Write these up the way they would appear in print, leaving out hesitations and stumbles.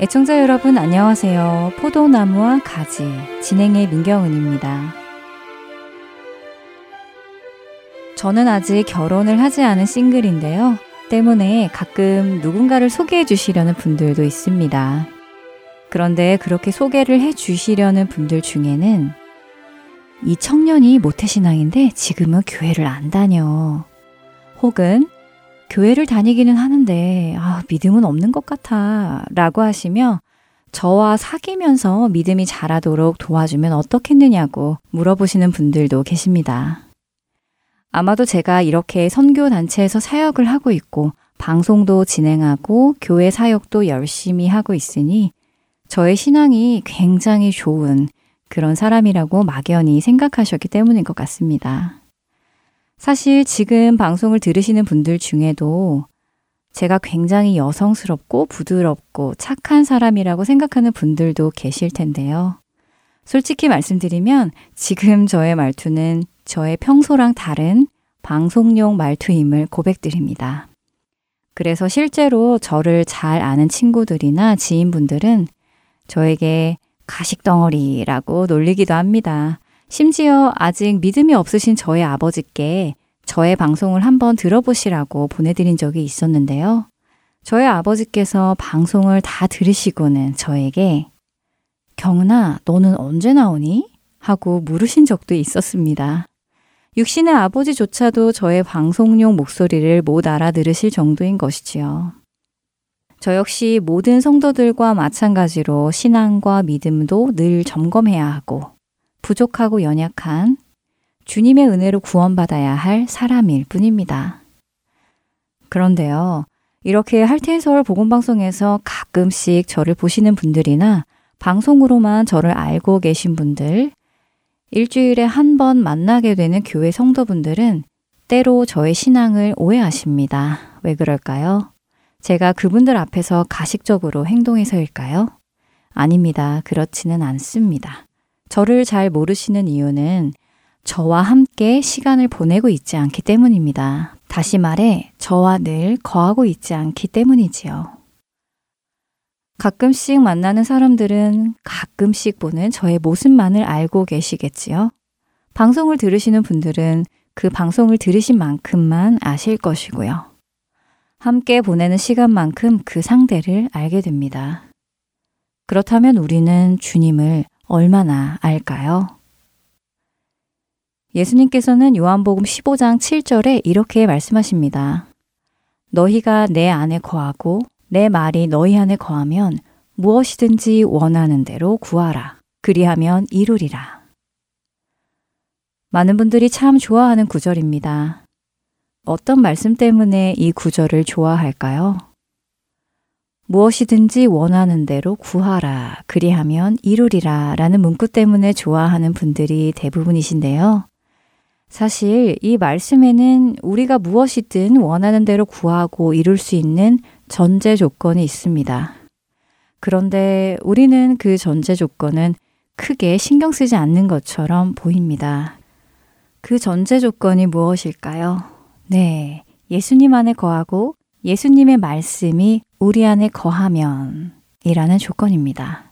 애청자 여러분 안녕하세요. 포도나무와 가지 진행의 민경은입니다. 저는 아직 결혼을 하지 않은 싱글인데요. 때문에 가끔 누군가를 소개해 주시려는 분들도 있습니다. 그런데 그렇게 소개를 해 주시려는 분들 중에는 "이 청년이 모태신앙인데 지금은 교회를 안 다녀." 혹은 "교회를 다니기는 하는데 믿음은 없는 것 같아" 라고 하시며 저와 사귀면서 믿음이 자라도록 도와주면 어떻겠느냐고 물어보시는 분들도 계십니다. 아마도 제가 이렇게 선교단체에서 사역을 하고 있고 방송도 진행하고 교회 사역도 열심히 하고 있으니 저의 신앙이 굉장히 좋은 그런 사람이라고 막연히 생각하셨기 때문인 것 같습니다. 사실 지금 방송을 들으시는 분들 중에도 제가 굉장히 여성스럽고 부드럽고 착한 사람이라고 생각하는 분들도 계실 텐데요. 솔직히 말씀드리면 지금 저의 말투는 저의 평소랑 다른 방송용 말투임을 고백드립니다. 그래서 실제로 저를 잘 아는 친구들이나 지인분들은 저에게 가식덩어리라고 놀리기도 합니다. 심지어 아직 믿음이 없으신 저의 아버지께 저의 방송을 한번 들어보시라고 보내드린 적이 있었는데요. 저의 아버지께서 방송을 다 들으시고는 저에게 "경은아, 너는 언제 나오니?" 하고 물으신 적도 있었습니다. 육신의 아버지조차도 저의 방송용 목소리를 못 알아들으실 정도인 것이지요. 저 역시 모든 성도들과 마찬가지로 신앙과 믿음도 늘 점검해야 하고 부족하고 연약한 주님의 은혜로 구원받아야 할 사람일 뿐입니다. 그런데요, 이렇게 할텐서울 복음방송에서 가끔씩 저를 보시는 분들이나 방송으로만 저를 알고 계신 분들, 일주일에 한 번 만나게 되는 교회 성도분들은 때로 저의 신앙을 오해하십니다. 왜 그럴까요? 제가 그분들 앞에서 가식적으로 행동해서일까요? 아닙니다. 그렇지는 않습니다. 저를 잘 모르시는 이유는 저와 함께 시간을 보내고 있지 않기 때문입니다. 다시 말해 저와 늘 거하고 있지 않기 때문이지요. 가끔씩 만나는 사람들은 가끔씩 보는 저의 모습만을 알고 계시겠지요. 방송을 들으시는 분들은 그 방송을 들으신 만큼만 아실 것이고요. 함께 보내는 시간만큼 그 상대를 알게 됩니다. 그렇다면 우리는 주님을 얼마나 알까요? 예수님께서는 요한복음 15장 7절에 이렇게 말씀하십니다. "너희가 내 안에 거하고 내 말이 너희 안에 거하면 무엇이든지 원하는 대로 구하라. 그리하면 이루리라." 많은 분들이 참 좋아하는 구절입니다. 어떤 말씀 때문에 이 구절을 좋아할까요? 무엇이든지 원하는 대로 구하라, 그리하면 이루리라 라는 문구 때문에 좋아하는 분들이 대부분이신데요. 사실 이 말씀에는 우리가 무엇이든 원하는 대로 구하고 이룰 수 있는 전제 조건이 있습니다. 그런데 우리는 그 전제 조건은 크게 신경 쓰지 않는 것처럼 보입니다. 그 전제 조건이 무엇일까요? 네, 예수님 안에 거하고 예수님의 말씀이 우리 안에 거하면 이라는 조건입니다.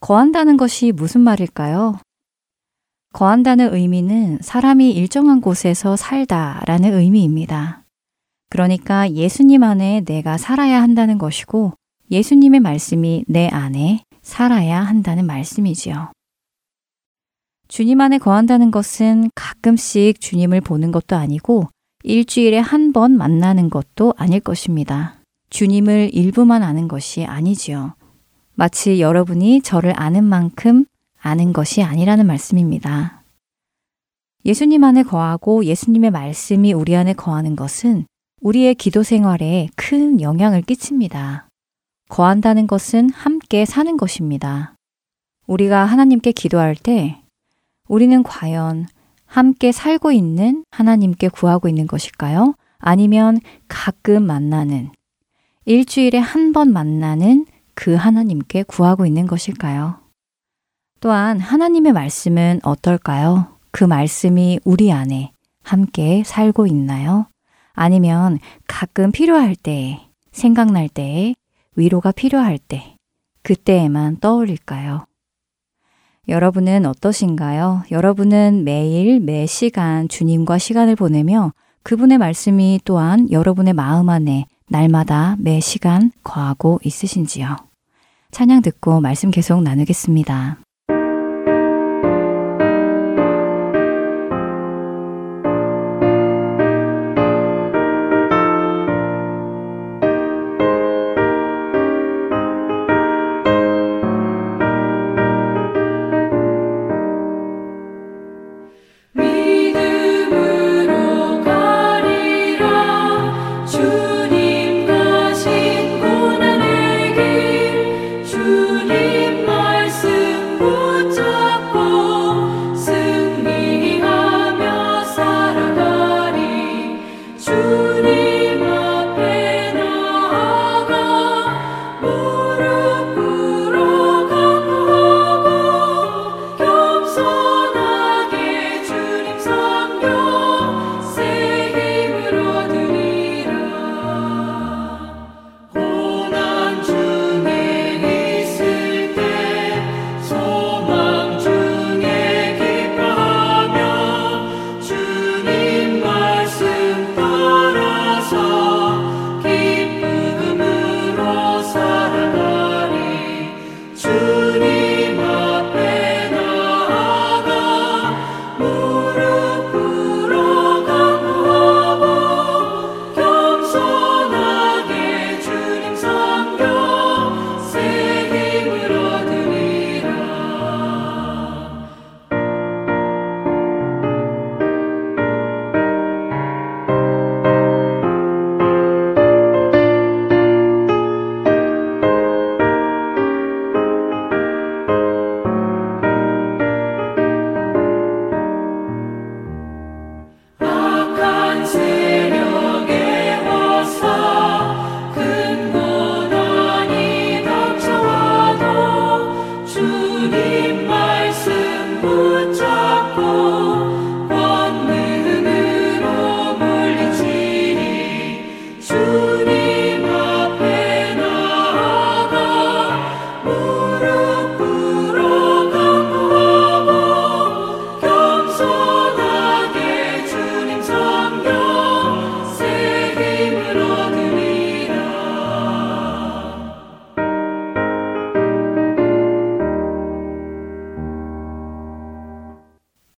거한다는 것이 무슨 말일까요? 거한다는 의미는 사람이 일정한 곳에서 살다 라는 의미입니다. 그러니까 예수님 안에 내가 살아야 한다는 것이고 예수님의 말씀이 내 안에 살아야 한다는 말씀이지요. 주님 안에 거한다는 것은 가끔씩 주님을 보는 것도 아니고 일주일에 한 번 만나는 것도 아닐 것입니다. 주님을 일부만 아는 것이 아니지요. 마치 여러분이 저를 아는 만큼 아는 것이 아니라는 말씀입니다. 예수님 안에 거하고 예수님의 말씀이 우리 안에 거하는 것은 우리의 기도 생활에 큰 영향을 끼칩니다. 거한다는 것은 함께 사는 것입니다. 우리가 하나님께 기도할 때 우리는 과연 함께 살고 있는 하나님께 구하고 있는 것일까요? 아니면 가끔 만나는, 일주일에 한 번 만나는 그 하나님께 구하고 있는 것일까요? 또한 하나님의 말씀은 어떨까요? 그 말씀이 우리 안에 함께 살고 있나요? 아니면 가끔 필요할 때, 생각날 때, 위로가 필요할 때, 그때에만 떠올릴까요? 여러분은 어떠신가요? 여러분은 매일 매 시간 주님과 시간을 보내며 그분의 말씀이 또한 여러분의 마음 안에 날마다 매 시간 거하고 있으신지요? 찬양 듣고 말씀 계속 나누겠습니다.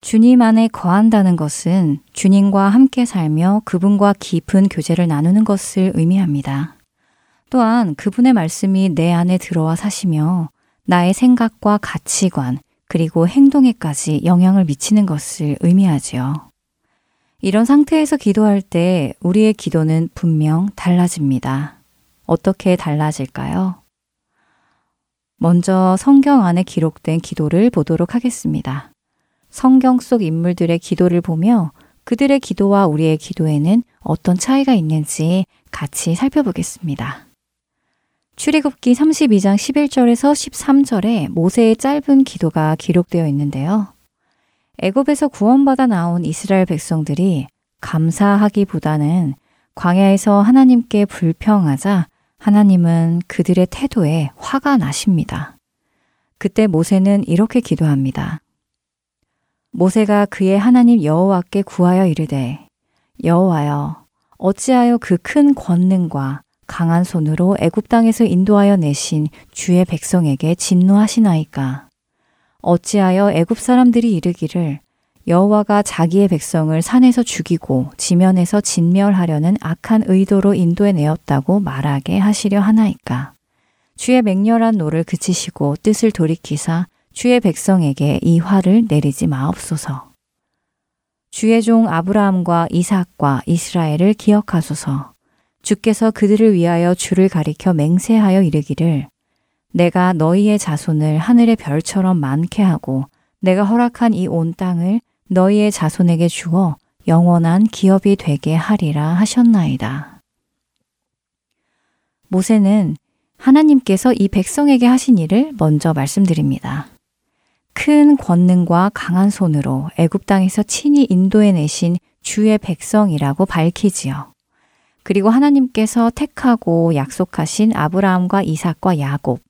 주님 안에 거한다는 것은 주님과 함께 살며 그분과 깊은 교제를 나누는 것을 의미합니다. 또한 그분의 말씀이 내 안에 들어와 사시며 나의 생각과 가치관 그리고 행동에까지 영향을 미치는 것을 의미하지요. 이런 상태에서 기도할 때 우리의 기도는 분명 달라집니다. 어떻게 달라질까요? 먼저 성경 안에 기록된 기도를 보도록 하겠습니다. 성경 속 인물들의 기도를 보며 그들의 기도와 우리의 기도에는 어떤 차이가 있는지 같이 살펴보겠습니다. 출애굽기 32장 11절에서 13절에 모세의 짧은 기도가 기록되어 있는데요. 애굽에서 구원받아 나온 이스라엘 백성들이 감사하기보다는 광야에서 하나님께 불평하자 하나님은 그들의 태도에 화가 나십니다. 그때 모세는 이렇게 기도합니다. 모세가 그의 하나님 여호와께 구하여 이르되 여호와여 어찌하여 그 큰 권능과 강한 손으로 애굽 땅에서 인도하여 내신 주의 백성에게 진노하시나이까. 어찌하여 애굽 사람들이 이르기를 여호와가 자기의 백성을 산에서 죽이고 지면에서 진멸하려는 악한 의도로 인도해내었다고 말하게 하시려 하나이까. 주의 맹렬한 노를 그치시고 뜻을 돌이키사 주의 백성에게 이 화를 내리지 마옵소서. 주의 종 아브라함과 이삭과 이스라엘을 기억하소서. 주께서 그들을 위하여 줄을 가리켜 맹세하여 이르기를 내가 너희의 자손을 하늘의 별처럼 많게 하고 내가 허락한 이 온 땅을 너희의 자손에게 주어 영원한 기업이 되게 하리라 하셨나이다. 모세는 하나님께서 이 백성에게 하신 일을 먼저 말씀드립니다. 큰 권능과 강한 손으로 애굽 땅에서 친히 인도해내신 주의 백성이라고 밝히지요. 그리고 하나님께서 택하고 약속하신 아브라함과 이삭과 야곱,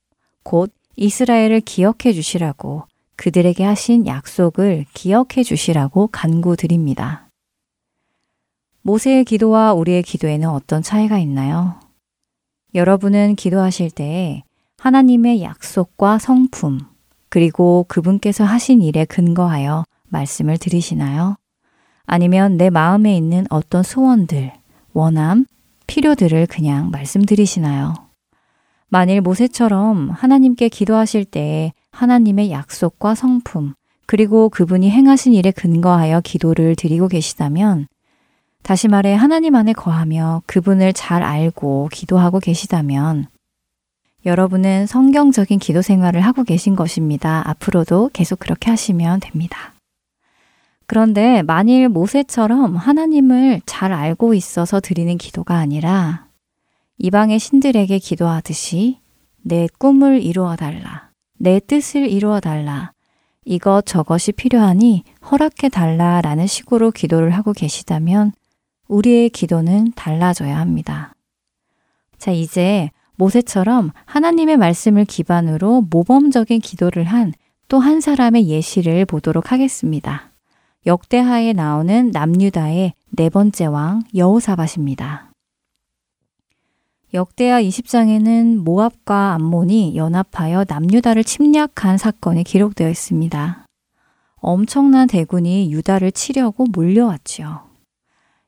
곧 이스라엘을 기억해 주시라고 그들에게 하신 약속을 기억해 주시라고 간구드립니다. 모세의 기도와 우리의 기도에는 어떤 차이가 있나요? 여러분은 기도하실 때에 하나님의 약속과 성품, 그리고 그분께서 하신 일에 근거하여 말씀을 드리시나요? 아니면 내 마음에 있는 어떤 소원들, 원함, 필요들을 그냥 말씀드리시나요? 만일 모세처럼 하나님께 기도하실 때에 하나님의 약속과 성품, 그리고 그분이 행하신 일에 근거하여 기도를 드리고 계시다면, 다시 말해 하나님 안에 거하며 그분을 잘 알고 기도하고 계시다면 여러분은 성경적인 기도 생활을 하고 계신 것입니다. 앞으로도 계속 그렇게 하시면 됩니다. 그런데 만일 모세처럼 하나님을 잘 알고 있어서 드리는 기도가 아니라 이방의 신들에게 기도하듯이 내 꿈을 이루어달라, 내 뜻을 이루어달라, 이것 저것이 필요하니 허락해달라 라는 식으로 기도를 하고 계시다면 우리의 기도는 달라져야 합니다. 자, 이제 모세처럼 하나님의 말씀을 기반으로 모범적인 기도를 한 또 한 사람의 예시를 보도록 하겠습니다. 역대하에 나오는 남유다의 네 번째 왕 여호사밧입니다. 역대하 20장에는 모압과 암몬이 연합하여 남유다를 침략한 사건이 기록되어 있습니다. 엄청난 대군이 유다를 치려고 몰려왔지요.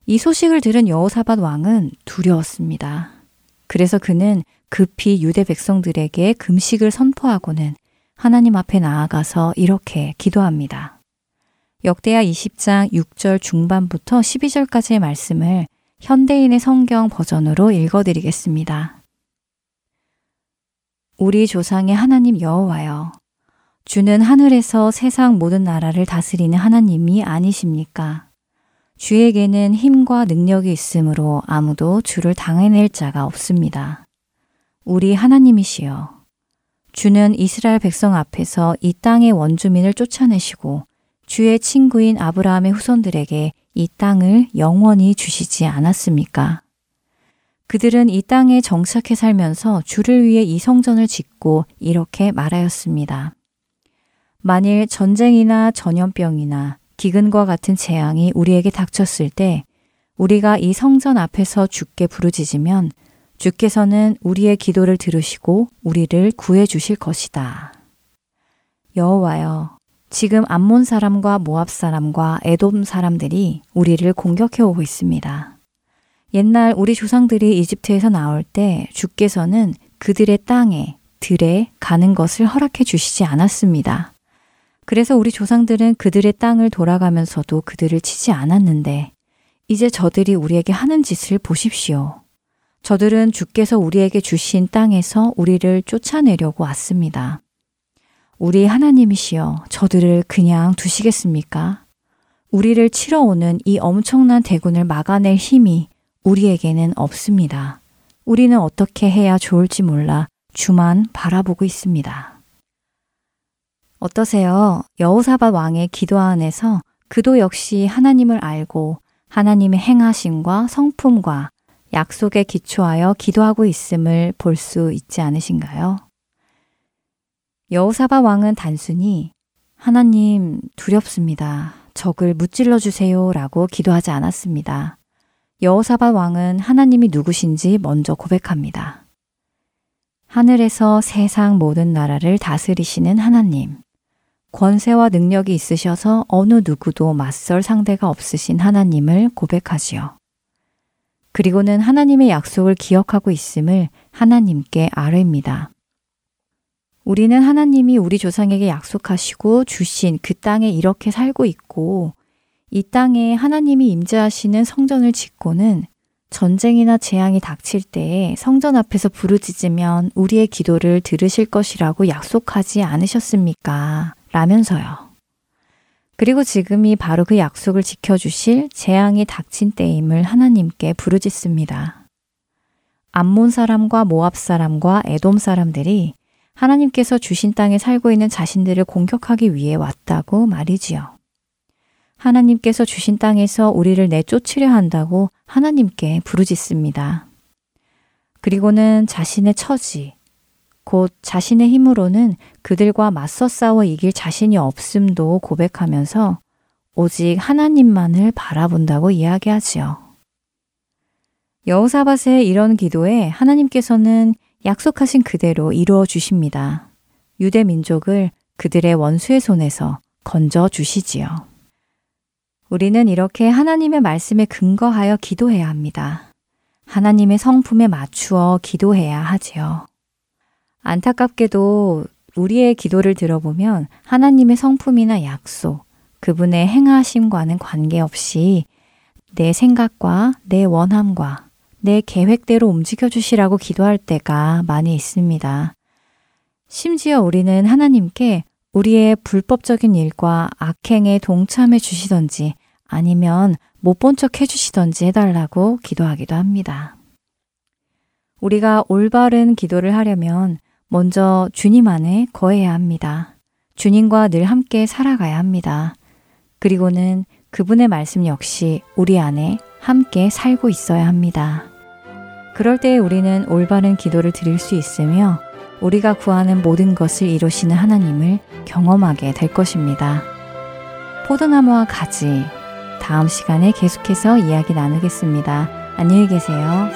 이 소식을 들은 여호사밧 왕은 두려웠습니다. 그래서 그는 급히 유대 백성들에게 금식을 선포하고는 하나님 앞에 나아가서 이렇게 기도합니다. 역대하 20장 6절 중반부터 12절까지의 말씀을 현대인의 성경 버전으로 읽어드리겠습니다. 우리 조상의 하나님 여호와여, 주는 하늘에서 세상 모든 나라를 다스리는 하나님이 아니십니까? 주에게는 힘과 능력이 있으므로 아무도 주를 당해낼 자가 없습니다. 우리 하나님이시여, 주는 이스라엘 백성 앞에서 이 땅의 원주민을 쫓아내시고 주의 친구인 아브라함의 후손들에게 이 땅을 영원히 주시지 않았습니까? 그들은 이 땅에 정착해 살면서 주를 위해 이 성전을 짓고 이렇게 말하였습니다. 만일 전쟁이나 전염병이나 기근과 같은 재앙이 우리에게 닥쳤을 때 우리가 이 성전 앞에서 주께 부르짖으면 주께서는 우리의 기도를 들으시고 우리를 구해 주실 것이다. 여호와여, 지금 암몬 사람과 모압 사람과 에돔 사람들이 우리를 공격해 오고 있습니다. 옛날 우리 조상들이 이집트에서 나올 때 주께서는 그들의 땅에 들에 가는 것을 허락해 주시지 않았습니다. 그래서 우리 조상들은 그들의 땅을 돌아가면서도 그들을 치지 않았는데 이제 저들이 우리에게 하는 짓을 보십시오. 저들은 주께서 우리에게 주신 땅에서 우리를 쫓아내려고 왔습니다. 우리 하나님이시여, 저들을 그냥 두시겠습니까? 우리를 치러 오는 이 엄청난 대군을 막아낼 힘이 우리에게는 없습니다. 우리는 어떻게 해야 좋을지 몰라 주만 바라보고 있습니다. 어떠세요? 여호사밧 왕의 기도 안에서 그도 역시 하나님을 알고 하나님의 행하심과 성품과 약속에 기초하여 기도하고 있음을 볼 수 있지 않으신가요? 여호사밧 왕은 단순히 하나님 두렵습니다. 적을 무찔러 주세요 라고 기도하지 않았습니다. 여호사밧 왕은 하나님이 누구신지 먼저 고백합니다. 하늘에서 세상 모든 나라를 다스리시는 하나님, 권세와 능력이 있으셔서 어느 누구도 맞설 상대가 없으신 하나님을 고백하시어. 그리고는 하나님의 약속을 기억하고 있음을 하나님께 아뢰입니다. 우리는 하나님이 우리 조상에게 약속하시고 주신 그 땅에 이렇게 살고 있고 이 땅에 하나님이 임재하시는 성전을 짓고는 전쟁이나 재앙이 닥칠 때에 성전 앞에서 부르짖으면 우리의 기도를 들으실 것이라고 약속하지 않으셨습니까? 라면서요. 그리고 지금이 바로 그 약속을 지켜주실 재앙이 닥친 때임을 하나님께 부르짖습니다. 암몬 사람과 모압 사람과 에돔 사람들이 하나님께서 주신 땅에 살고 있는 자신들을 공격하기 위해 왔다고 말이지요. 하나님께서 주신 땅에서 우리를 내쫓으려 한다고 하나님께 부르짖습니다. 그리고는 자신의 처지, 곧 자신의 힘으로는 그들과 맞서 싸워 이길 자신이 없음도 고백하면서 오직 하나님만을 바라본다고 이야기하지요. 여호사밧의 이런 기도에 하나님께서는 약속하신 그대로 이루어 주십니다. 유대 민족을 그들의 원수의 손에서 건져 주시지요. 우리는 이렇게 하나님의 말씀에 근거하여 기도해야 합니다. 하나님의 성품에 맞추어 기도해야 하지요. 안타깝게도 우리의 기도를 들어보면 하나님의 성품이나 약속, 그분의 행하심과는 관계없이 내 생각과 내 원함과 내 계획대로 움직여 주시라고 기도할 때가 많이 있습니다. 심지어 우리는 하나님께 우리의 불법적인 일과 악행에 동참해 주시던지 아니면 못 본 척 해주시던지 해달라고 기도하기도 합니다. 우리가 올바른 기도를 하려면 먼저 주님 안에 거해야 합니다. 주님과 늘 함께 살아가야 합니다. 그리고는 그분의 말씀 역시 우리 안에 함께 살고 있어야 합니다. 그럴 때 우리는 올바른 기도를 드릴 수 있으며 우리가 구하는 모든 것을 이루시는 하나님을 경험하게 될 것입니다. 포도나무와 가지, 다음 시간에 계속해서 이야기 나누겠습니다. 안녕히 계세요.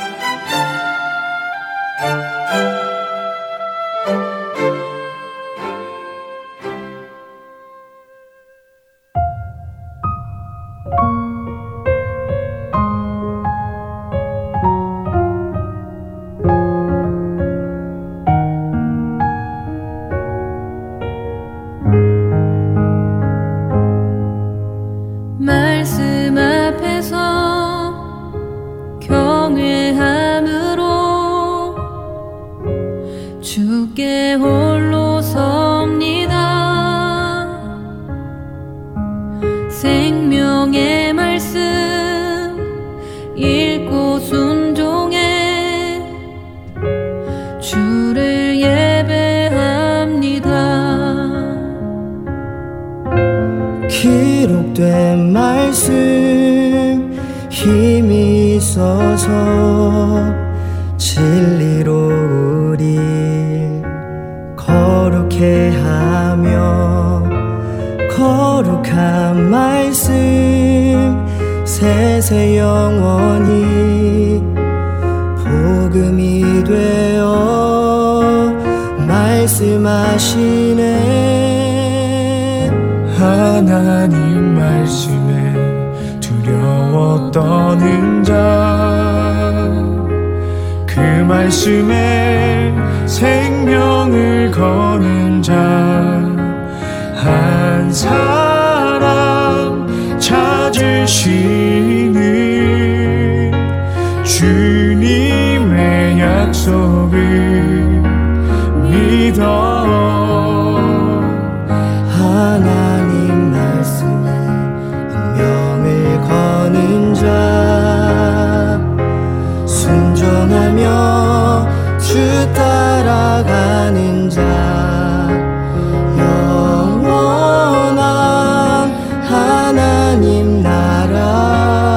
영원한 하나님 나라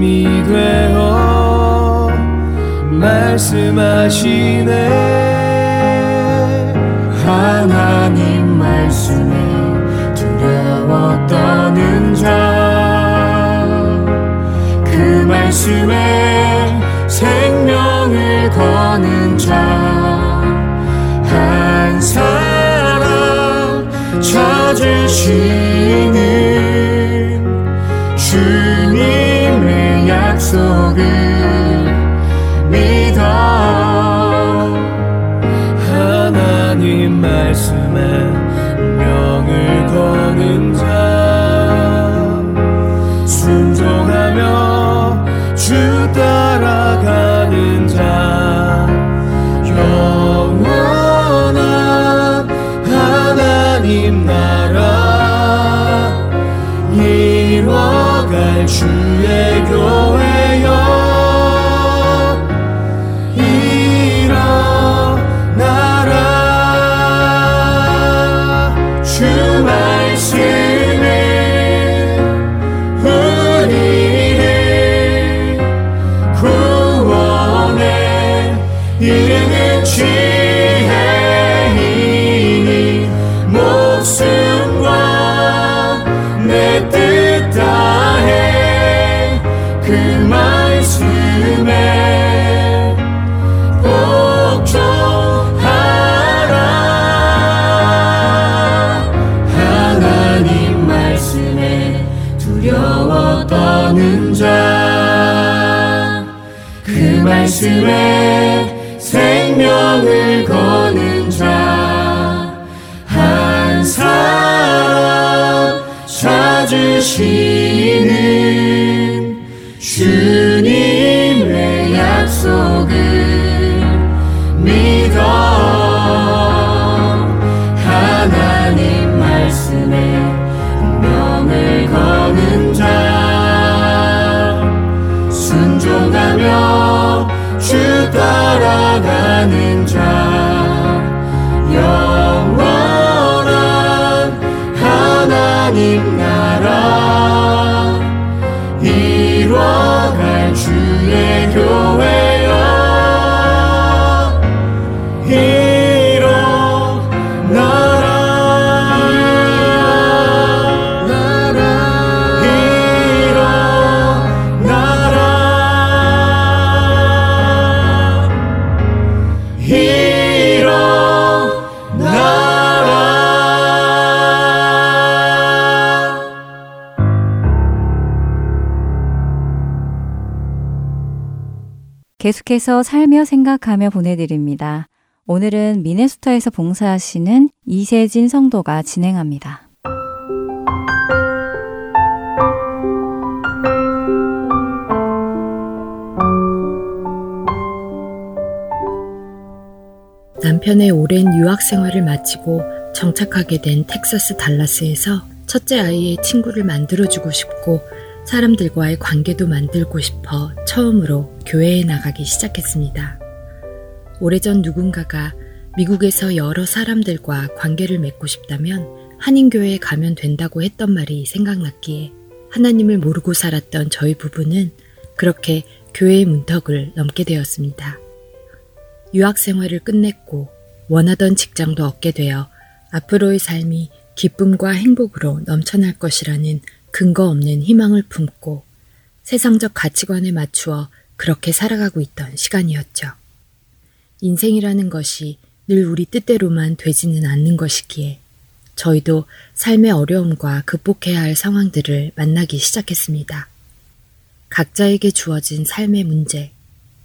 바람이 되어 말씀하시네. 하나님 말씀에 두려웠다는 자, 그 말씀에 생명을 거는 자, 한 사람 찾으시는 주님의 약속을 믿어. 하나님 말씀에 명을 거는 자, 순종하며 주 따라가는 자, 영원한 하나님 나라 이뤄갈 주의 교회여 일어나라. 주 말씀에 이르는 지혜이니 목숨과 내 뜻 다해 그 말씀에 복종하라. 하나님 말씀에 두려워 떠는 자, 그 말씀에 생명을 거는 자, 한 사람 찾으시는 주님의 약속을 믿어. 하나님 말씀에 운명을 거는 자, 순종하며 주 따라가는 자, 영원한 하나님 나라 이뤄갈 주의 교회여 계속해서 살며 생각하며 보내드립니다. 오늘은 미네소타에서 봉사하시는 이세진 성도가 진행합니다. 남편의 오랜 유학 생활을 마치고 정착하게 된 텍사스 달라스에서 첫째 아이의 친구를 만들어주고 싶고 사람들과의 관계도 만들고 싶어 처음으로 교회에 나가기 시작했습니다. 오래전 누군가가 미국에서 여러 사람들과 관계를 맺고 싶다면 한인교회에 가면 된다고 했던 말이 생각났기에 하나님을 모르고 살았던 저희 부부는 그렇게 교회의 문턱을 넘게 되었습니다. 유학 생활을 끝냈고 원하던 직장도 얻게 되어 앞으로의 삶이 기쁨과 행복으로 넘쳐날 것이라는 근거 없는 희망을 품고 세상적 가치관에 맞추어 그렇게 살아가고 있던 시간이었죠. 인생이라는 것이 늘 우리 뜻대로만 되지는 않는 것이기에 저희도 삶의 어려움과 극복해야 할 상황들을 만나기 시작했습니다. 각자에게 주어진 삶의 문제,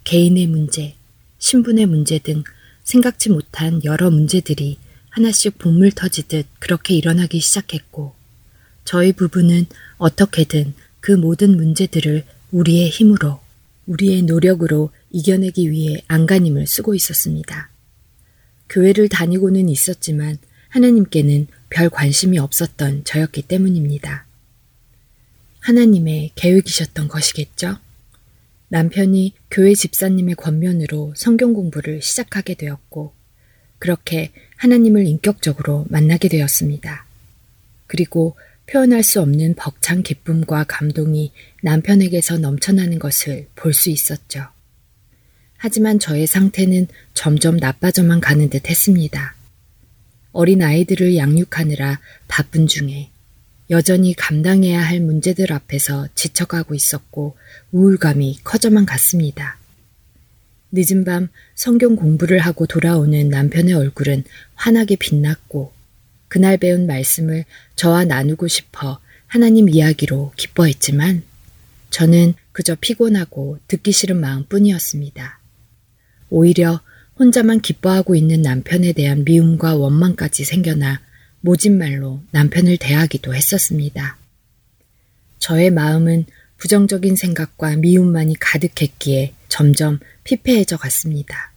개인의 문제, 신분의 문제 등 생각지 못한 여러 문제들이 하나씩 봇물 터지듯 그렇게 일어나기 시작했고, 저희 부부는 어떻게든 그 모든 문제들을 우리의 힘으로, 우리의 노력으로 이겨내기 위해 안간힘을 쓰고 있었습니다. 교회를 다니고는 있었지만 하나님께는 별 관심이 없었던 저였기 때문입니다. 하나님의 계획이셨던 것이겠죠? 남편이 교회 집사님의 권면으로 성경 공부를 시작하게 되었고, 그렇게 하나님을 인격적으로 만나게 되었습니다. 그리고 표현할 수 없는 벅찬 기쁨과 감동이 남편에게서 넘쳐나는 것을 볼 수 있었죠. 하지만 저의 상태는 점점 나빠져만 가는 듯 했습니다. 어린 아이들을 양육하느라 바쁜 중에 여전히 감당해야 할 문제들 앞에서 지쳐가고 있었고 우울감이 커져만 갔습니다. 늦은 밤 성경 공부를 하고 돌아오는 남편의 얼굴은 환하게 빛났고 그날 배운 말씀을 저와 나누고 싶어 하나님 이야기로 기뻐했지만 저는 그저 피곤하고 듣기 싫은 마음뿐이었습니다. 오히려 혼자만 기뻐하고 있는 남편에 대한 미움과 원망까지 생겨나 모진말로 남편을 대하기도 했었습니다. 저의 마음은 부정적인 생각과 미움만이 가득했기에 점점 피폐해져 갔습니다.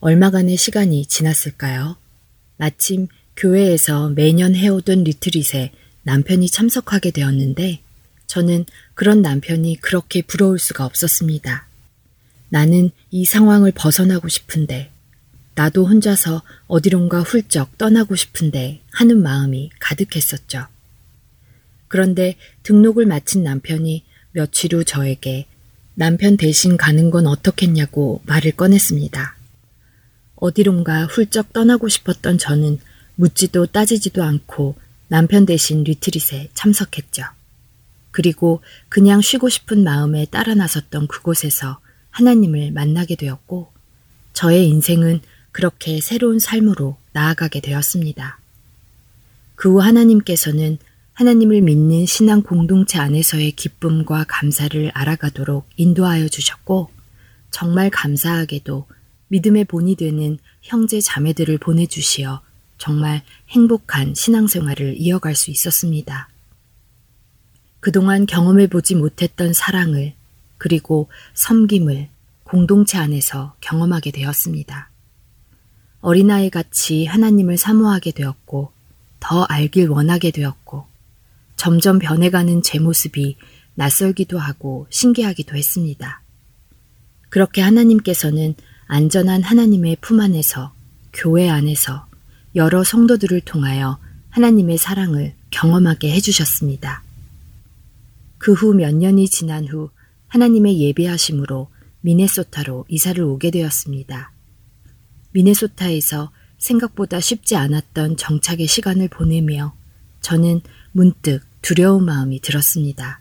얼마간의 시간이 지났을까요? 마침 교회에서 매년 해오던 리트릿에 남편이 참석하게 되었는데 저는 그런 남편이 그렇게 부러울 수가 없었습니다. 나는 이 상황을 벗어나고 싶은데, 나도 혼자서 어디론가 훌쩍 떠나고 싶은데 하는 마음이 가득했었죠. 그런데 등록을 마친 남편이 며칠 후 저에게 남편 대신 가는 건 어떻겠냐고 말을 꺼냈습니다. 어디론가 훌쩍 떠나고 싶었던 저는 묻지도 따지지도 않고 남편 대신 리트릿에 참석했죠. 그리고 그냥 쉬고 싶은 마음에 따라 나섰던 그곳에서 하나님을 만나게 되었고 저의 인생은 그렇게 새로운 삶으로 나아가게 되었습니다. 그 후 하나님께서는 하나님을 믿는 신앙 공동체 안에서의 기쁨과 감사를 알아가도록 인도하여 주셨고 정말 감사하게도 믿음의 본이 되는 형제 자매들을 보내주시어 정말 행복한 신앙생활을 이어갈 수 있었습니다. 그동안 경험해보지 못했던 사랑을 그리고 섬김을 공동체 안에서 경험하게 되었습니다. 어린아이같이 하나님을 사모하게 되었고 더 알길 원하게 되었고 점점 변해가는 제 모습이 낯설기도 하고 신기하기도 했습니다. 그렇게 하나님께서는 안전한 하나님의 품 안에서 교회 안에서 여러 성도들을 통하여 하나님의 사랑을 경험하게 해주셨습니다. 그 후 몇 년이 지난 후 하나님의 예비하심으로 미네소타로 이사를 오게 되었습니다. 미네소타에서 생각보다 쉽지 않았던 정착의 시간을 보내며 저는 문득 두려운 마음이 들었습니다.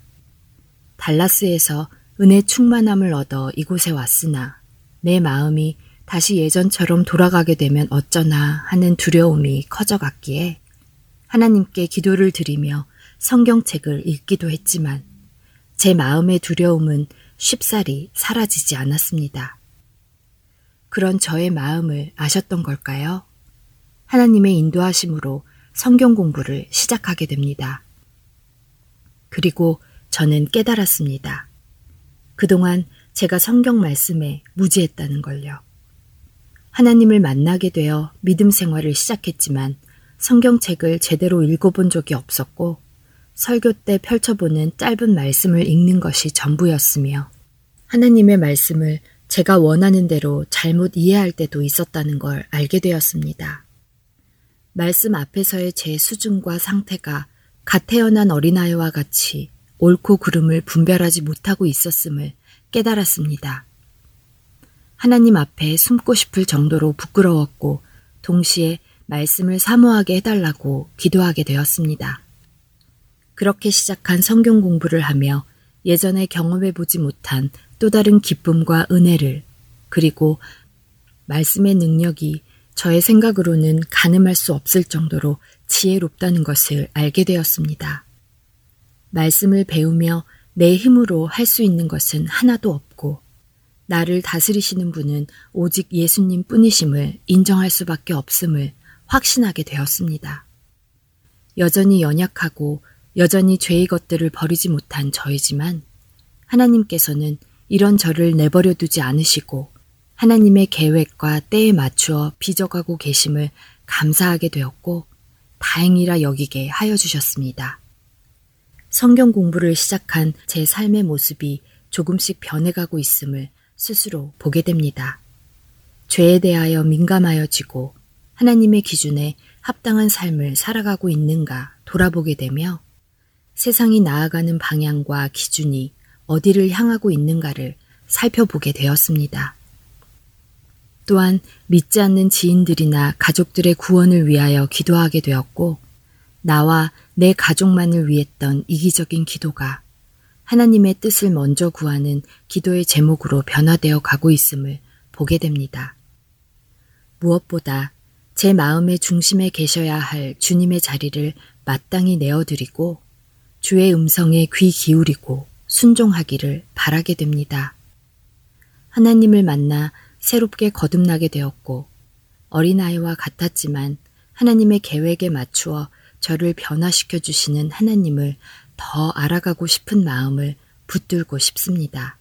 달라스에서 은혜 충만함을 얻어 이곳에 왔으나 내 마음이 다시 예전처럼 돌아가게 되면 어쩌나 하는 두려움이 커져갔기에 하나님께 기도를 드리며 성경책을 읽기도 했지만 제 마음의 두려움은 쉽사리 사라지지 않았습니다. 그런 저의 마음을 아셨던 걸까요? 하나님의 인도하심으로 성경 공부를 시작하게 됩니다. 그리고 저는 깨달았습니다. 그동안 제가 성경 말씀에 무지했다는 걸요. 하나님을 만나게 되어 믿음 생활을 시작했지만 성경책을 제대로 읽어본 적이 없었고 설교 때 펼쳐보는 짧은 말씀을 읽는 것이 전부였으며 하나님의 말씀을 제가 원하는 대로 잘못 이해할 때도 있었다는 걸 알게 되었습니다. 말씀 앞에서의 제 수준과 상태가 갓 태어난 어린아이와 같이 옳고 그름을 분별하지 못하고 있었음을 깨달았습니다. 하나님 앞에 숨고 싶을 정도로 부끄러웠고 동시에 말씀을 사모하게 해달라고 기도하게 되었습니다. 그렇게 시작한 성경 공부를 하며 예전에 경험해보지 못한 또 다른 기쁨과 은혜를 그리고 말씀의 능력이 저의 생각으로는 가늠할 수 없을 정도로 지혜롭다는 것을 알게 되었습니다. 말씀을 배우며 내 힘으로 할 수 있는 것은 하나도 없고 나를 다스리시는 분은 오직 예수님 뿐이심을 인정할 수밖에 없음을 확신하게 되었습니다. 여전히 연약하고 여전히 죄의 것들을 버리지 못한 저이지만 하나님께서는 이런 저를 내버려 두지 않으시고 하나님의 계획과 때에 맞추어 빚어가고 계심을 감사하게 되었고 다행이라 여기게 하여 주셨습니다. 성경 공부를 시작한 제 삶의 모습이 조금씩 변해가고 있음을 스스로 보게 됩니다. 죄에 대하여 민감하여지고 하나님의 기준에 합당한 삶을 살아가고 있는가 돌아보게 되며 세상이 나아가는 방향과 기준이 어디를 향하고 있는가를 살펴보게 되었습니다. 또한 믿지 않는 지인들이나 가족들의 구원을 위하여 기도하게 되었고 나와 내 가족만을 위했던 이기적인 기도가 하나님의 뜻을 먼저 구하는 기도의 제목으로 변화되어 가고 있음을 보게 됩니다. 무엇보다 제 마음의 중심에 계셔야 할 주님의 자리를 마땅히 내어드리고 주의 음성에 귀 기울이고 순종하기를 바라게 됩니다. 하나님을 만나 새롭게 거듭나게 되었고 어린아이와 같았지만 하나님의 계획에 맞추어 저를 변화시켜 주시는 하나님을 더 알아가고 싶은 마음을 붙들고 싶습니다.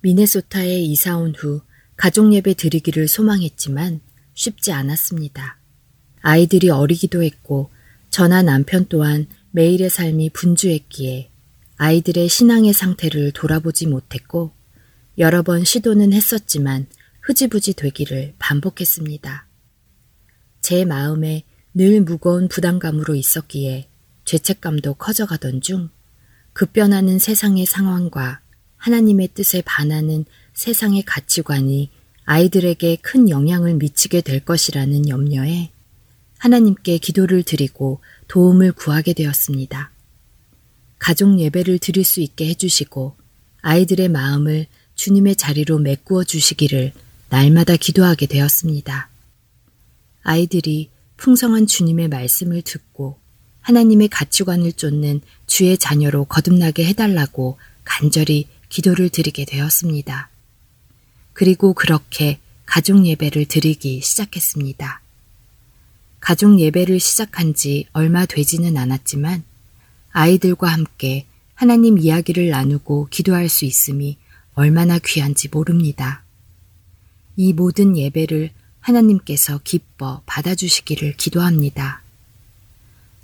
미네소타에 이사온 후 가족 예배 드리기를 소망했지만 쉽지 않았습니다. 아이들이 어리기도 했고 저나 남편 또한 매일의 삶이 분주했기에 아이들의 신앙의 상태를 돌아보지 못했고 여러 번 시도는 했었지만 흐지부지 되기를 반복했습니다. 제 마음에 늘 무거운 부담감으로 있었기에 죄책감도 커져가던 중 급변하는 세상의 상황과 하나님의 뜻에 반하는 세상의 가치관이 아이들에게 큰 영향을 미치게 될 것이라는 염려에 하나님께 기도를 드리고 도움을 구하게 되었습니다. 가족 예배를 드릴 수 있게 해주시고 아이들의 마음을 주님의 자리로 메꾸어 주시기를 날마다 기도하게 되었습니다. 아이들이 풍성한 주님의 말씀을 듣고 하나님의 가치관을 쫓는 주의 자녀로 거듭나게 해달라고 간절히 기도를 드리게 되었습니다. 그리고 그렇게 가족 예배를 드리기 시작했습니다. 가족 예배를 시작한 지 얼마 되지는 않았지만 아이들과 함께 하나님 이야기를 나누고 기도할 수 있음이 얼마나 귀한지 모릅니다. 이 모든 예배를 하나님께서 기뻐 받아주시기를 기도합니다.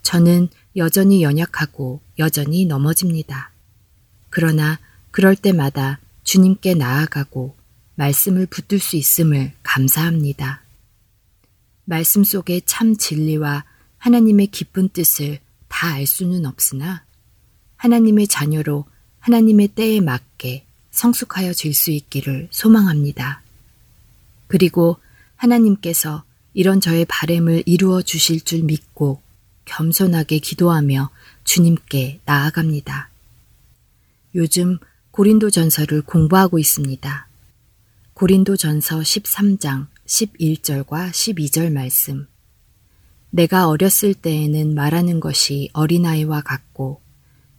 저는 여전히 연약하고 여전히 넘어집니다. 그러나 그럴 때마다 주님께 나아가고 말씀을 붙들 수 있음을 감사합니다. 말씀 속에 참 진리와 하나님의 기쁜 뜻을 다 알 수는 없으나 하나님의 자녀로 하나님의 때에 맞게 성숙하여 질 수 있기를 소망합니다. 그리고 하나님께서 이런 저의 바램을 이루어 주실 줄 믿고 겸손하게 기도하며 주님께 나아갑니다. 요즘 고린도전서를 공부하고 있습니다. 고린도전서 13장 11절과 12절 말씀. 내가 어렸을 때에는 말하는 것이 어린아이와 같고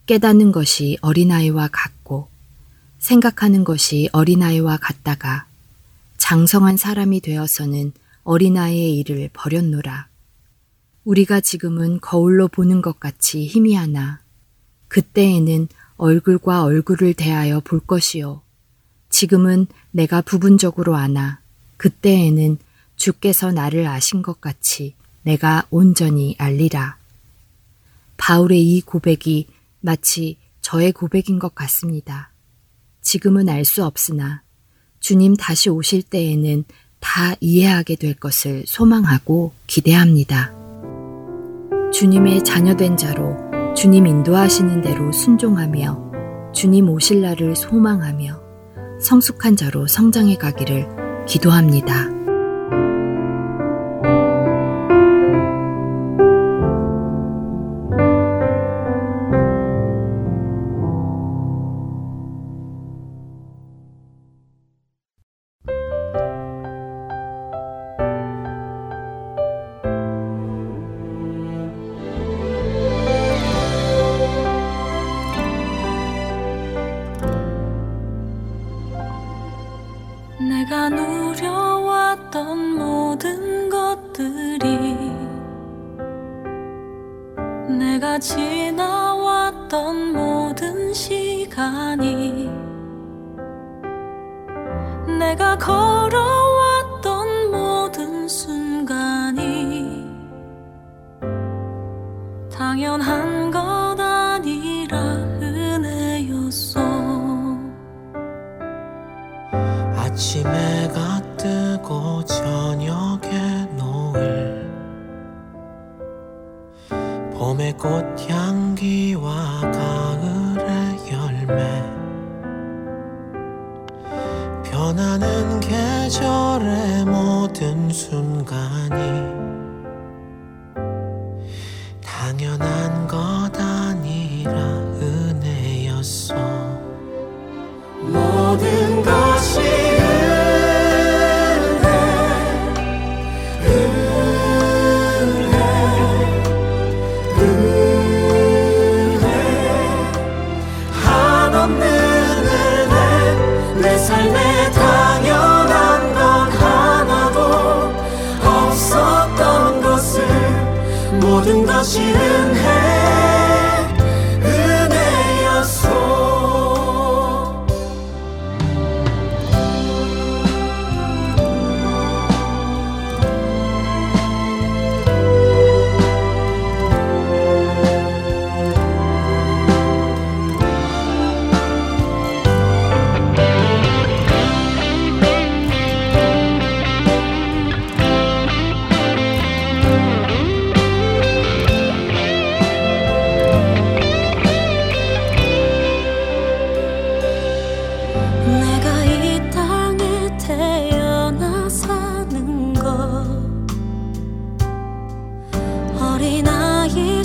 깨닫는 것이 어린아이와 같고 생각하는 것이 어린아이와 같다가 장성한 사람이 되어서는 어린아이의 일을 버렸노라. 우리가 지금은 거울로 보는 것 같이 희미하나 그때에는 얼굴과 얼굴을 대하여 볼 것이요 지금은 내가 부분적으로 아나 그때에는 주께서 나를 아신 것 같이 내가 온전히 알리라. 바울의 이 고백이 마치 저의 고백인 것 같습니다. 지금은 알 수 없으나 주님 다시 오실 때에는 다 이해하게 될 것을 소망하고 기대합니다. 주님의 자녀된 자로 주님 인도하시는 대로 순종하며 주님 오실 날을 소망하며 성숙한 자로 성장해 가기를 기도합니다. 아침 해가 뜨고 저녁에 노을 꽃향기와 가을의 열매 변하는 계절의 모든 순간이 당연한 것 아니라 은혜였어. 모든 것이 모든 것이 은혜였소.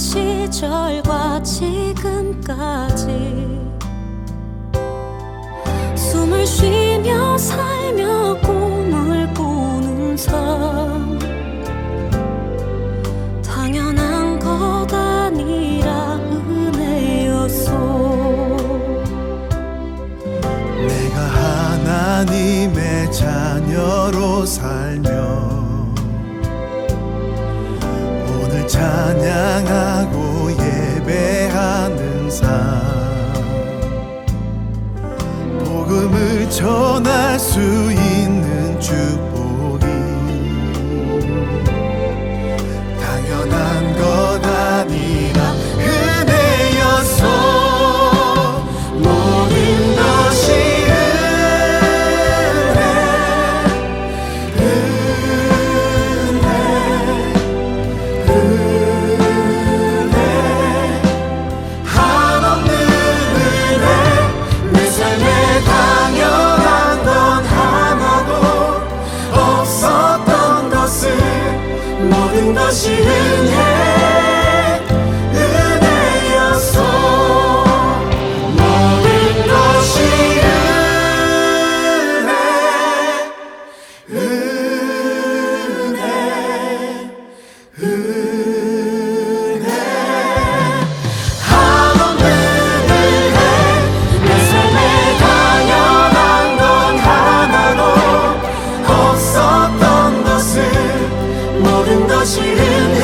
시절과 지금까지 숨을 쉬며 살며 꿈을 꾸는 삶, 당연한 것 아니라 은혜였소. 내가 하나님의 자녀로 살며 찬양하고 예배하는 삶, 복음을 전할 수 있는 축복이 당연한 것 아니라 은혜였어. 모든 것이 은혜, 은혜였어. 모든 것이 은혜, 은혜, 은혜. 한없는 은혜, 내 삶에 당연한 건 하나도 없었던 것은 모든 것이 은혜.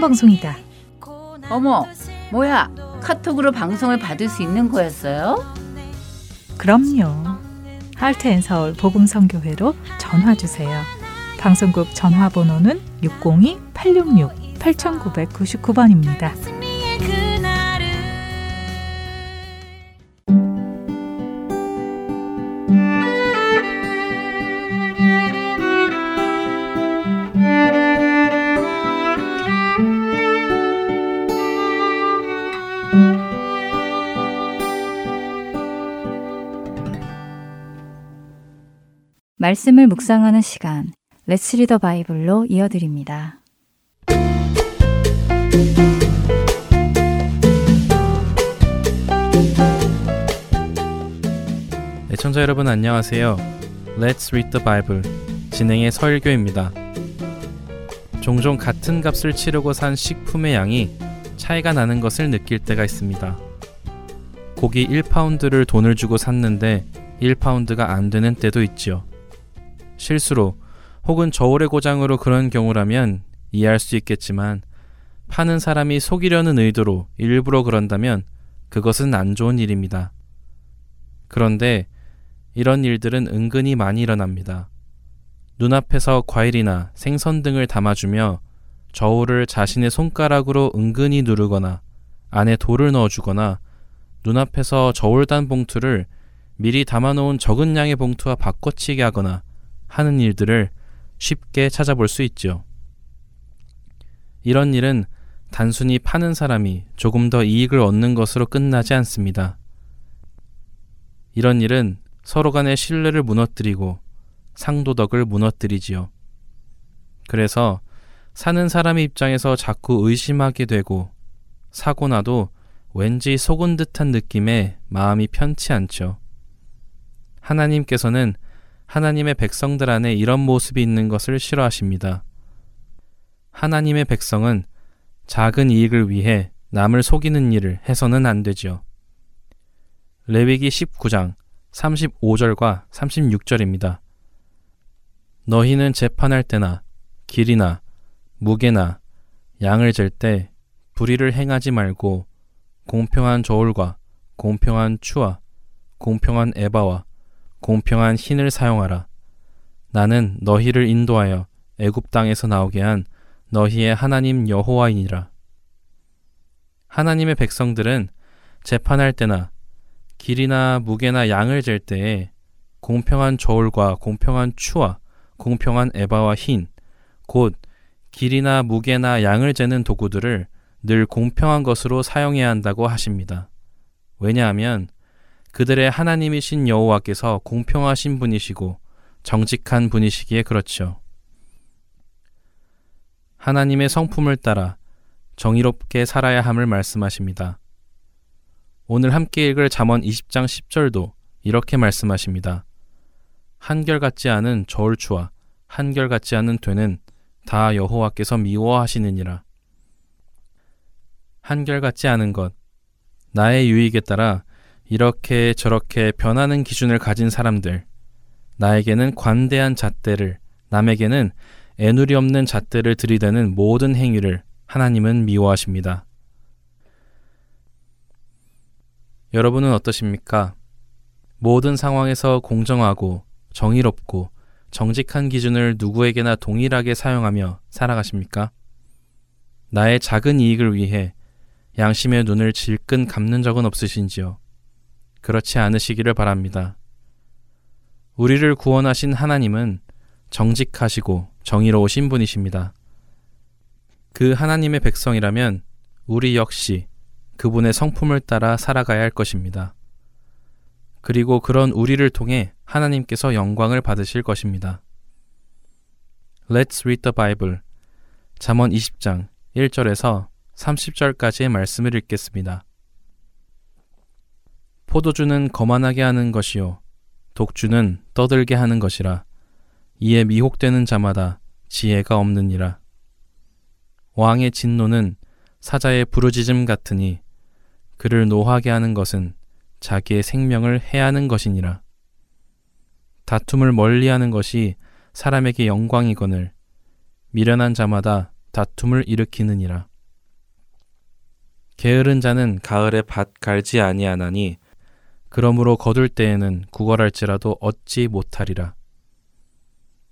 방송이다. 어머, 뭐야? 카톡으로 방송을 받을 수 있는 거였어요? 그럼요. 탈인서울 복음 선교회로 전화 주세요. 방송국 전화번호는 602-866-8999번입니다. 말씀을 묵상하는 시간, Let's Read the Bible로 이어드립니다. 애청자 여러분 안녕하세요. Let's Read the Bible 진행의 서일교입니다. 종종 같은 값을 치르고 산 식품의 양이 차이가 나는 것을 느낄 때가 있습니다. 고기 1파운드를 돈을 주고 샀는데 1파운드가 안 되는 때도 있지요. 실수로 혹은 저울의 고장으로 그런 경우라면 이해할 수 있겠지만 파는 사람이 속이려는 의도로 일부러 그런다면 그것은 안 좋은 일입니다. 그런데 이런 일들은 은근히 많이 일어납니다. 눈앞에서 과일이나 생선 등을 담아주며 저울을 자신의 손가락으로 은근히 누르거나 안에 돌을 넣어주거나 눈앞에서 저울단 봉투를 미리 담아놓은 적은 양의 봉투와 바꿔치기 하거나 하는 일들을 쉽게 찾아볼 수 있죠. 이런 일은 단순히 파는 사람이 조금 더 이익을 얻는 것으로 끝나지 않습니다. 이런 일은 서로 간의 신뢰를 무너뜨리고 상도덕을 무너뜨리지요. 그래서 사는 사람의 입장에서 자꾸 의심하게 되고 사고 나도 왠지 속은 듯한 느낌에 마음이 편치 않죠. 하나님께서는 하나님의 백성들 안에 이런 모습이 있는 것을 싫어하십니다. 하나님의 백성은 작은 이익을 위해 남을 속이는 일을 해서는 안 되지요. 레위기 19장 35절과 36절입니다. 너희는 재판할 때나 길이나 무게나 양을 잴 때 불의를 행하지 말고 공평한 저울과 공평한 추와 공평한 에바와 공평한 흰을 사용하라. 나는 너희를 인도하여 애굽 땅에서 나오게 한 너희의 하나님 여호와이니라. 하나님의 백성들은 재판할 때나 길이나 무게나 양을 잴 때에 공평한 저울과 공평한 추와 공평한 에바와 흰, 곧 길이나 무게나 양을 재는 도구들을 늘 공평한 것으로 사용해야 한다고 하십니다. 왜냐하면 그들의 하나님이신 여호와께서 공평하신 분이시고 정직한 분이시기에 그렇죠. 하나님의 성품을 따라 정의롭게 살아야 함을 말씀하십니다. 오늘 함께 읽을 잠언 20장 10절도 이렇게 말씀하십니다. 한결같지 않은 저울추와 한결같지 않은 되는 다 여호와께서 미워하시느니라. 한결같지 않은 것, 나의 유익에 따라 이렇게 저렇게 변하는 기준을 가진 사람들, 나에게는 관대한 잣대를, 남에게는 애누리 없는 잣대를 들이대는 모든 행위를 하나님은 미워하십니다. 여러분은 어떠십니까? 모든 상황에서 공정하고 정의롭고 정직한 기준을 누구에게나 동일하게 사용하며 살아가십니까? 나의 작은 이익을 위해 양심의 눈을 질끈 감는 적은 없으신지요? 그렇지 않으시기를 바랍니다. 우리를 구원하신 하나님은 정직하시고 정의로우신 분이십니다. 그 하나님의 백성이라면 우리 역시 그분의 성품을 따라 살아가야 할 것입니다. 그리고 그런 우리를 통해 하나님께서 영광을 받으실 것입니다. Let's read the Bible. 잠언 20장 1절에서 30절까지의 말씀을 읽겠습니다. 포도주는 거만하게 하는 것이요 독주는 떠들게 하는 것이라. 이에 미혹되는 자마다 지혜가 없느니라. 왕의 진노는 사자의 부르짖음 같으니 그를 노하게 하는 것은 자기의 생명을 해하는 것이니라. 다툼을 멀리하는 것이 사람에게 영광이거늘 미련한 자마다 다툼을 일으키느니라. 게으른 자는 가을에 밭 갈지 아니하나니 그러므로 거둘 때에는 구걸할지라도 얻지 못하리라.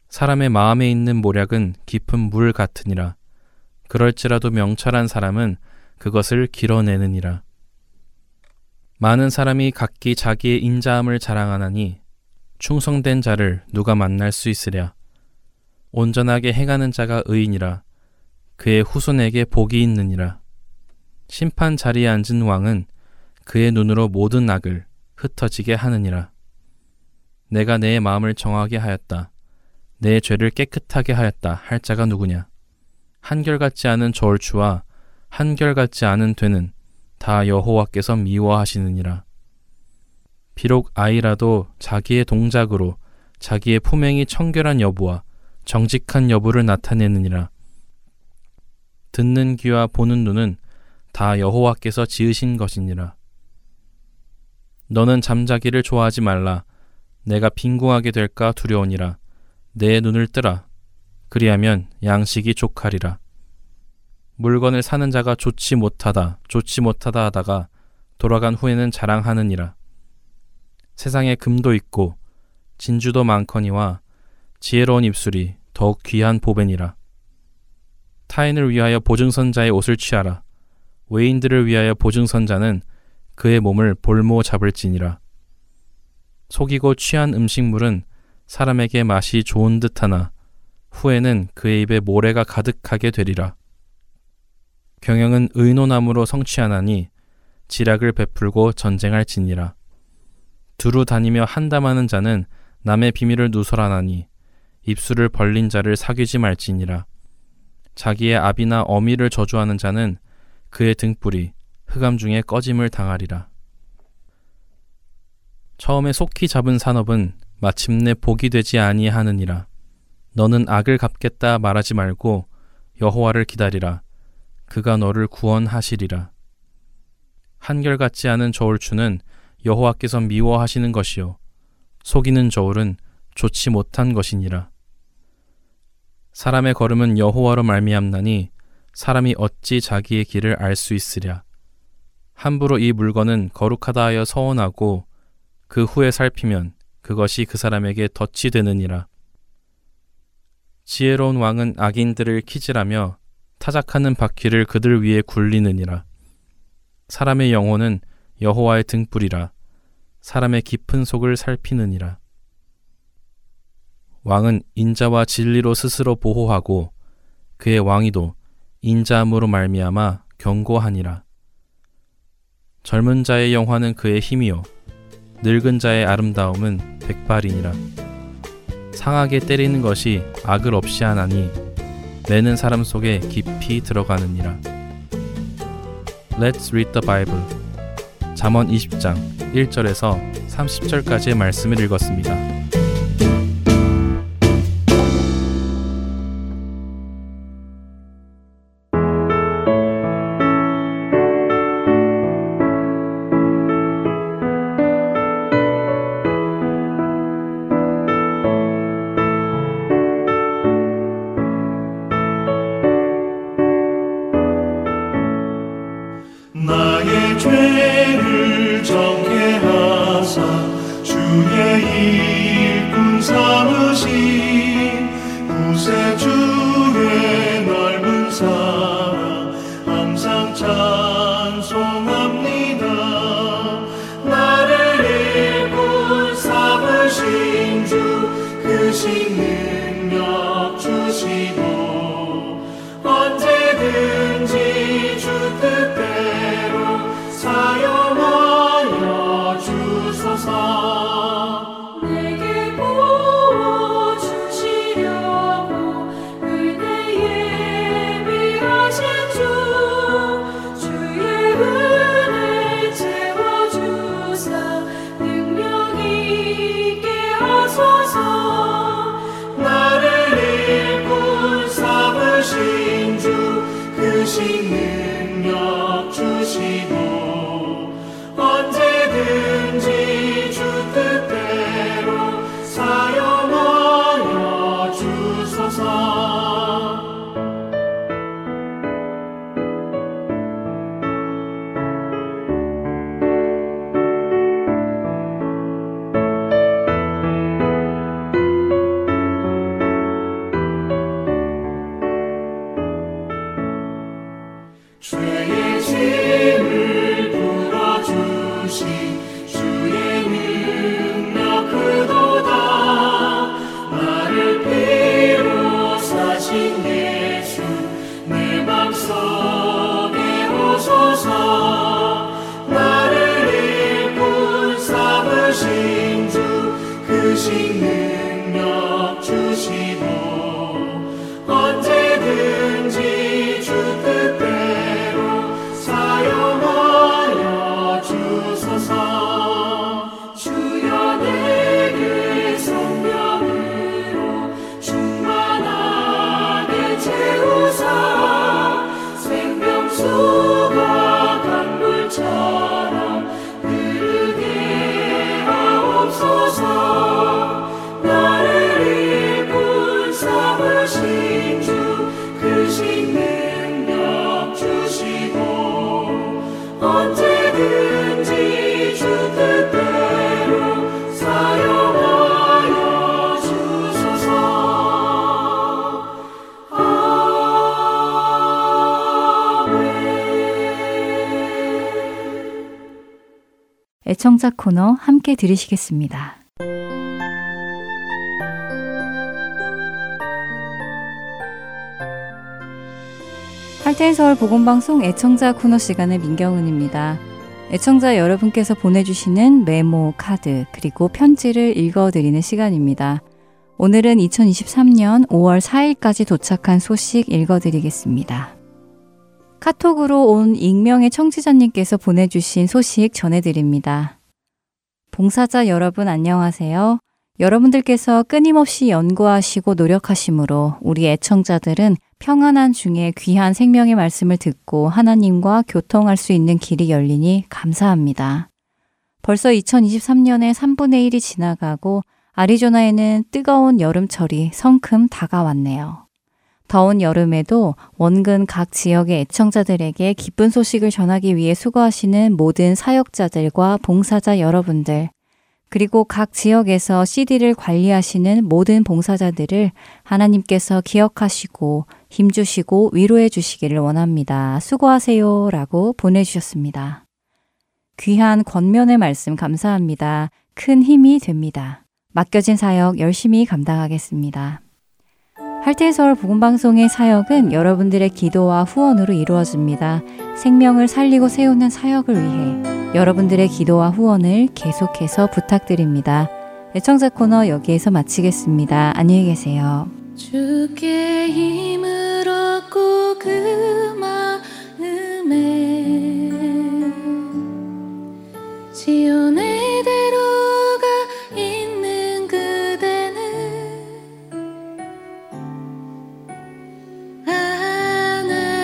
사람의 마음에 있는 모략은 깊은 물 같으니라. 그럴지라도 명철한 사람은 그것을 길어내느니라. 많은 사람이 각기 자기의 인자함을 자랑하나니 충성된 자를 누가 만날 수 있으랴. 온전하게 행하는 자가 의인이라. 그의 후손에게 복이 있느니라. 심판 자리에 앉은 왕은 그의 눈으로 모든 악을 흩어지게 하느니라. 내가 내 마음을 정하게 하였다. 내 죄를 깨끗하게 하였다 할 자가 누구냐. 한결같지 않은 저울추와 한결같지 않은 되는 다 여호와께서 미워하시느니라. 비록 아이라도 자기의 동작으로 자기의 품행이 청결한 여부와 정직한 여부를 나타내느니라. 듣는 귀와 보는 눈은 다 여호와께서 지으신 것이니라. 너는 잠자기를 좋아하지 말라. 내가 빈궁하게 될까 두려우니라. 내 눈을 뜨라. 그리하면 양식이 족하리라. 물건을 사는 자가 좋지 못하다 하다가 돌아간 후에는 자랑하느니라. 세상에 금도 있고 진주도 많거니와 지혜로운 입술이 더욱 귀한 보배니라. 타인을 위하여 보증선자의 옷을 취하라. 외인들을 위하여 보증선자는 그의 몸을 볼모 잡을지니라. 속이고 취한 음식물은 사람에게 맛이 좋은 듯하나 후에는 그의 입에 모래가 가득하게 되리라. 경영은 의논함으로 성취하나니 지략을 베풀고 전쟁할지니라. 두루 다니며 한담하는 자는 남의 비밀을 누설하나니 입술을 벌린 자를 사귀지 말지니라. 자기의 아비나 어미를 저주하는 자는 그의 등불이 흑암 중에 꺼짐을 당하리라. 처음에 속히 잡은 산업은 마침내 복이 되지 아니하느니라. 너는 악을 갚겠다 말하지 말고 여호와를 기다리라. 그가 너를 구원하시리라. 한결같지 않은 저울추는 여호와께서 미워하시는 것이요 속이는 저울은 좋지 못한 것이니라. 사람의 걸음은 여호와로 말미암나니 사람이 어찌 자기의 길을 알 수 있으랴. 함부로 이 물건은 거룩하다 하여 서원하고 그 후에 살피면 그것이 그 사람에게 덫이 되느니라. 지혜로운 왕은 악인들을 키질하며 타작하는 바퀴를 그들 위에 굴리느니라. 사람의 영혼은 여호와의 등불이라. 사람의 깊은 속을 살피느니라. 왕은 인자와 진리로 스스로 보호하고 그의 왕위도 인자함으로 말미암아 견고하니라. 젊은 자의 영화는 그의 힘이요 늙은 자의 아름다움은 백발이니라. 상하게 때리는 것이 악을 없이 하나니 매는 사람 속에 깊이 들어가느니라. Let's read the Bible. 잠언 20장 1절에서 30절까지의 말씀을 읽었습니다. 우사 생명수가 애청자 코너 함께 들으시겠습니다. 탈인서울 복음 방송 애청자 코너 시간의 민경은입니다. 애청자 여러분께서 보내주시는 메모, 카드, 그리고 편지를 읽어드리는 시간입니다. 오늘은 2023년 5월 4일까지 도착한 소식 읽어드리겠습니다. 카톡으로 온 익명의 청취자님께서 보내주신 소식 전해드립니다. 봉사자 여러분 안녕하세요. 여러분들께서 끊임없이 연구하시고 노력하심으로 우리 애청자들은 평안한 중에 귀한 생명의 말씀을 듣고 하나님과 교통할 수 있는 길이 열리니 감사합니다. 벌써 2023년의 3분의 1이 지나가고 애리조나에는 뜨거운 여름철이 성큼 다가왔네요. 더운 여름에도 원근 각 지역의 애청자들에게 기쁜 소식을 전하기 위해 수고하시는 모든 사역자들과 봉사자 여러분들, 그리고 각 지역에서 CD를 관리하시는 모든 봉사자들을 하나님께서 기억하시고 힘주시고 위로해 주시기를 원합니다. 수고하세요 라고 보내주셨습니다. 귀한 권면의 말씀 감사합니다. 큰 힘이 됩니다. 맡겨진 사역 열심히 감당하겠습니다. 할텐서울 복음방송의 사역은 여러분들의 기도와 후원으로 이루어집니다. 생명을 살리고 세우는 사역을 위해 여러분들의 기도와 후원을 계속해서 부탁드립니다. 애청자 코너 여기에서 마치겠습니다. 안녕히 계세요. 주께 힘을 얻고 그 마음에 지연의 대로가 있는 그대는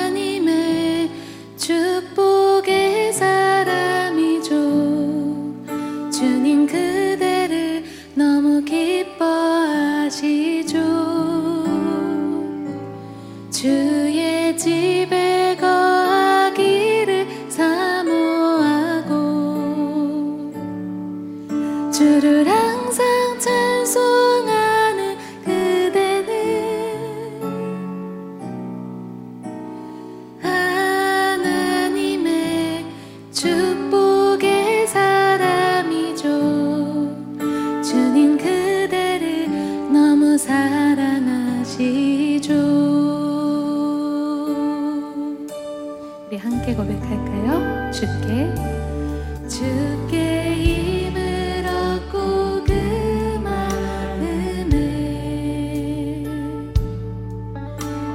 하나님의 축복의 사람이죠. 주님 그대를 너무 기뻐하시죠. 주의 집에 거하기를 사모하고 주를 항상 찬송하는 그대는 하나님의 축복의 사람이죠. 주님 그대를 너무 사랑하시죠. 함께 고백할까요? 주께 힘을 얻고 그 마음에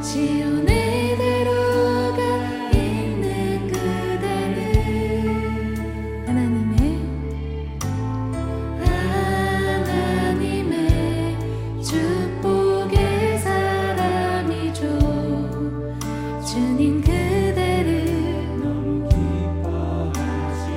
지온의 대로가 있는 그대는 하나님의 축복의 사람이죠. 주님 그대를 너무 기뻐하시죠.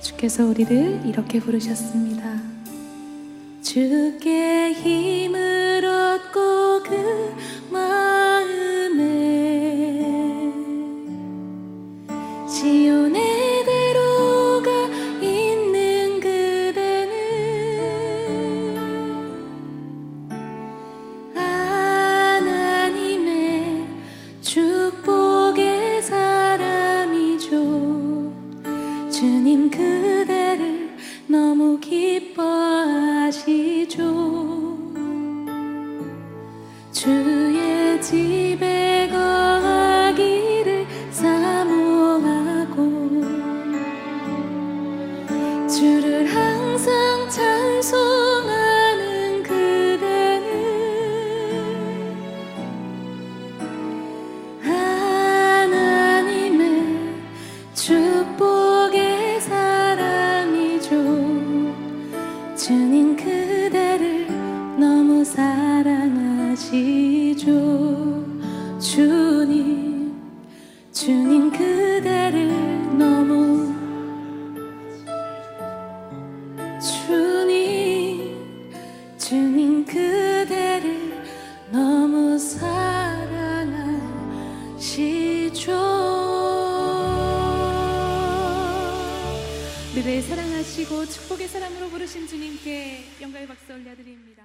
주께서 우리를 이렇게 부르셨습니다. 주께 힘을 얻고 그 마음에 지온의 대로가 있는 그대는 하나님의 축복의 사람이죠. 주님 그 너무 기뻐하시죠. 주의 집에 거하기를 사모하고 주를 항상 찬송하는 그대는 하나님의 축복의 사람이죠. 주님 그대를 너무 사랑하시죠. 주님 그대를 너무 주님 그대를 너무 사랑하시죠. 그대 사랑하시고 축복의 사람으로 부르신 주님께 영광의 박수 올려드립니다.